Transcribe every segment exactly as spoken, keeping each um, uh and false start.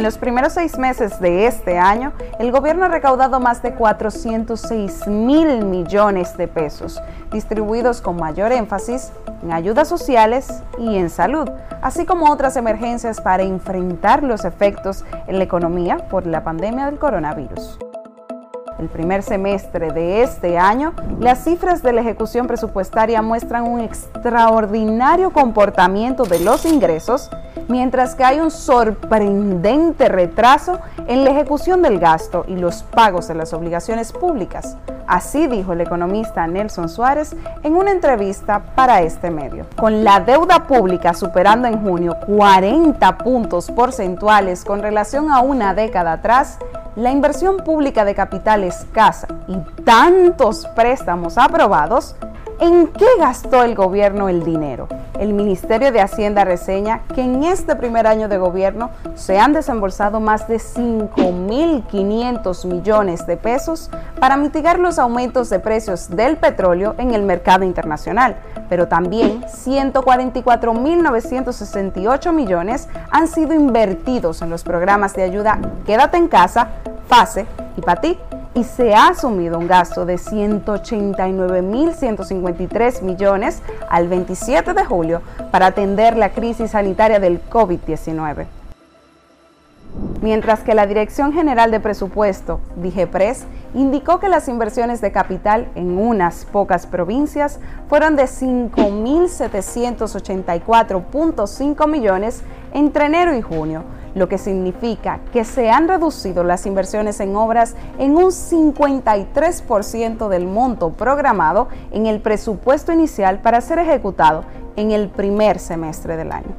En los primeros seis meses de este año, el gobierno ha recaudado más de cuatrocientos seis mil millones de pesos, distribuidos con mayor énfasis en ayudas sociales y en salud, así como otras emergencias para enfrentar los efectos en la economía por la pandemia del coronavirus. El primer semestre de este año, las cifras de la ejecución presupuestaria muestran un extraordinario comportamiento de los ingresos, mientras que hay un sorprendente retraso en la ejecución del gasto y los pagos de las obligaciones públicas. Así dijo el economista Nelson Suárez en una entrevista para este medio. Con la deuda pública superando en junio cuarenta puntos porcentuales con relación a una década atrás, la inversión pública de capital escasa y tantos préstamos aprobados, ¿en qué gastó el gobierno el dinero? El Ministerio de Hacienda reseña que en este primer año de gobierno se han desembolsado más de cinco mil quinientos millones de pesos para mitigar los aumentos de precios del petróleo en el mercado internacional, pero también ciento cuarenta y cuatro mil novecientos sesenta y ocho millones han sido invertidos en los programas de ayuda Quédate en Casa, FASE y Pa' Ti, y se ha asumido un gasto de ciento ochenta y nueve mil ciento cincuenta y tres millones al veintisiete de julio para atender la crisis sanitaria del COVID diecinueve. Mientras que la Dirección General de Presupuesto, Digepres, indicó que las inversiones de capital en unas pocas provincias fueron de cinco mil setecientos ochenta y cuatro punto cinco millones entre enero y junio, lo que significa que se han reducido las inversiones en obras en un cincuenta y tres por ciento del monto programado en el presupuesto inicial para ser ejecutado en el primer semestre del año.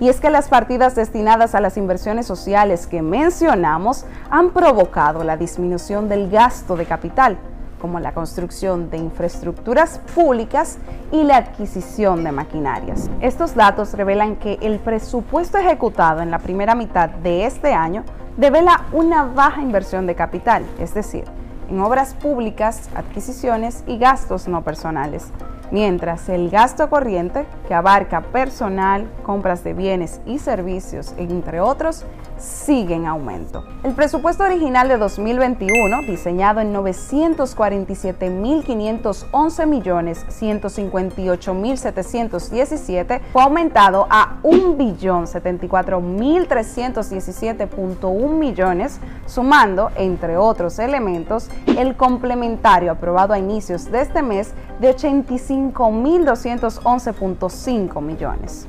Y es que las partidas destinadas a las inversiones sociales que mencionamos han provocado la disminución del gasto de capital, como la construcción de infraestructuras públicas y la adquisición de maquinarias. Estos datos revelan que el presupuesto ejecutado en la primera mitad de este año devela una baja inversión de capital, es decir, en obras públicas, adquisiciones y gastos no personales, mientras el gasto corriente, que abarca personal, compras de bienes y servicios, entre otros, sigue en aumento. El presupuesto original de dos mil veintiuno, diseñado en novecientos cuarenta y siete mil quinientos once millones ciento cincuenta y ocho mil setecientos diecisiete, fue aumentado a un billón setenta y cuatro mil trescientos diecisiete punto uno millones, sumando, entre otros elementos, el complementario aprobado a inicios de este mes de ochenta y cinco mil doscientos once punto cinco millones.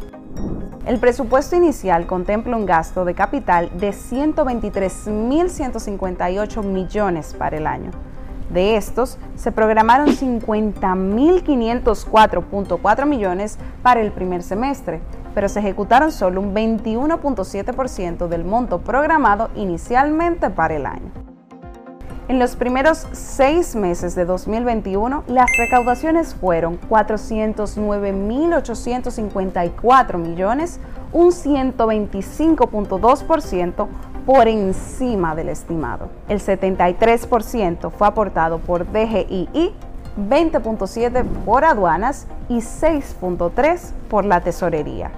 El presupuesto inicial contempla un gasto de capital de ciento veintitrés mil ciento cincuenta y ocho millones para el año. De estos, se programaron cincuenta mil quinientos cuatro punto cuatro millones para el primer semestre, pero se ejecutaron solo un veintiuno punto siete por ciento del monto programado inicialmente para el año. En los primeros seis meses de dos mil veintiuno, las recaudaciones fueron cuatrocientos nueve mil ochocientos cincuenta y cuatro millones, un ciento veinticinco punto dos por ciento por encima del estimado. El setenta y tres por ciento fue aportado por D G I I, veinte punto siete por ciento por aduanas y seis punto tres por ciento por la tesorería.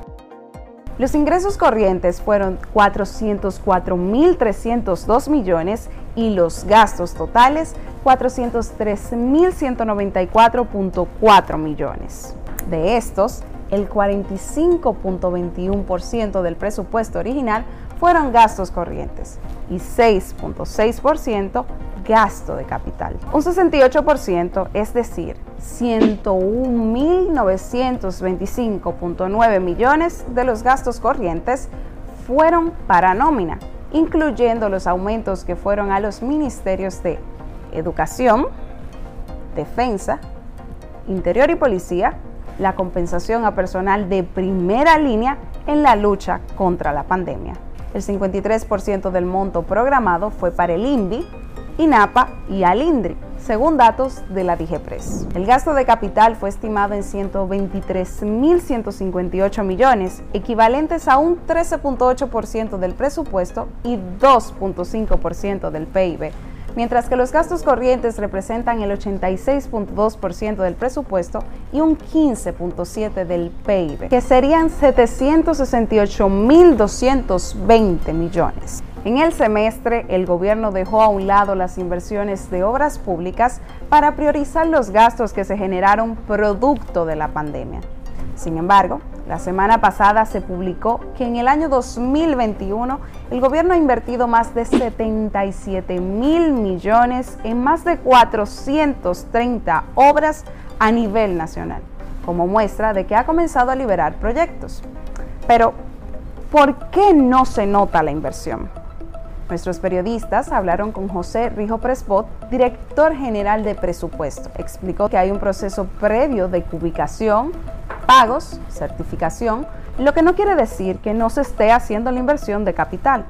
Los ingresos corrientes fueron cuatrocientos cuatro mil trescientos dos millones y los gastos totales cuatrocientos tres mil ciento noventa y cuatro punto cuatro millones. De estos, el cuarenta y cinco punto veintiuno por ciento del presupuesto original fueron gastos corrientes y seis punto seis por ciento gasto de capital. Un sesenta y ocho por ciento, es decir, ciento un mil novecientos veinticinco punto nueve millones de los gastos corrientes fueron para nómina, incluyendo los aumentos que fueron a los ministerios de Educación, Defensa, Interior y Policía, la compensación a personal de primera línea en la lucha contra la pandemia. El cincuenta y tres por ciento del monto programado fue para el INDI, INAPA y al INDRI, según datos de la Digepres. El gasto de capital fue estimado en ciento veintitrés mil ciento cincuenta y ocho millones, equivalentes a un trece punto ocho por ciento del presupuesto y dos punto cinco por ciento del P I B, mientras que los gastos corrientes representan el ochenta y seis punto dos por ciento del presupuesto y un quince punto siete por ciento del P I B, que serían setecientos sesenta y ocho mil doscientos veinte millones. En el semestre, el gobierno dejó a un lado las inversiones de obras públicas para priorizar los gastos que se generaron producto de la pandemia. Sin embargo, la semana pasada se publicó que en el año dos mil veintiuno el gobierno ha invertido más de setenta y siete mil millones en más de cuatrocientas treinta obras a nivel nacional, como muestra de que ha comenzado a liberar proyectos. Pero, ¿por qué no se nota la inversión? Nuestros periodistas hablaron con José Rijo Presbot, director general de presupuesto. Explicó que hay un proceso previo de cubicación, pagos, certificación, lo que no quiere decir que no se esté haciendo la inversión de capital,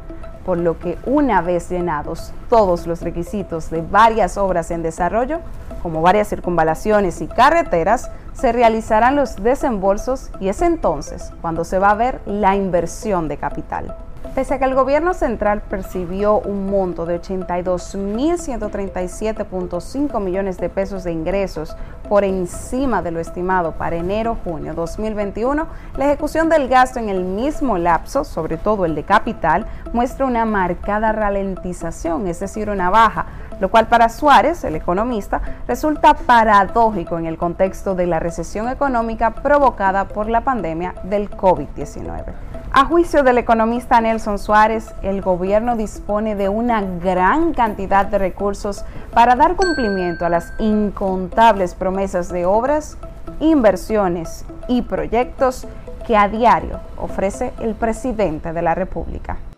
por lo que una vez llenados todos los requisitos de varias obras en desarrollo, como varias circunvalaciones y carreteras, se realizarán los desembolsos y es entonces cuando se va a ver la inversión de capital. Pese a que el gobierno central percibió un monto de ochenta y dos mil ciento treinta y siete punto cinco millones de pesos de ingresos por encima de lo estimado para enero-junio dos mil veintiuno, la ejecución del gasto en el mismo lapso, sobre todo el de capital, muestra una marcada ralentización, es decir, una baja, lo cual para Suárez, el economista, resulta paradójico en el contexto de la recesión económica provocada por la pandemia del COVID diecinueve. A juicio del economista Nelson Suárez, el gobierno dispone de una gran cantidad de recursos para dar cumplimiento a las incontables promesas de obras, inversiones y proyectos que a diario ofrece el presidente de la República.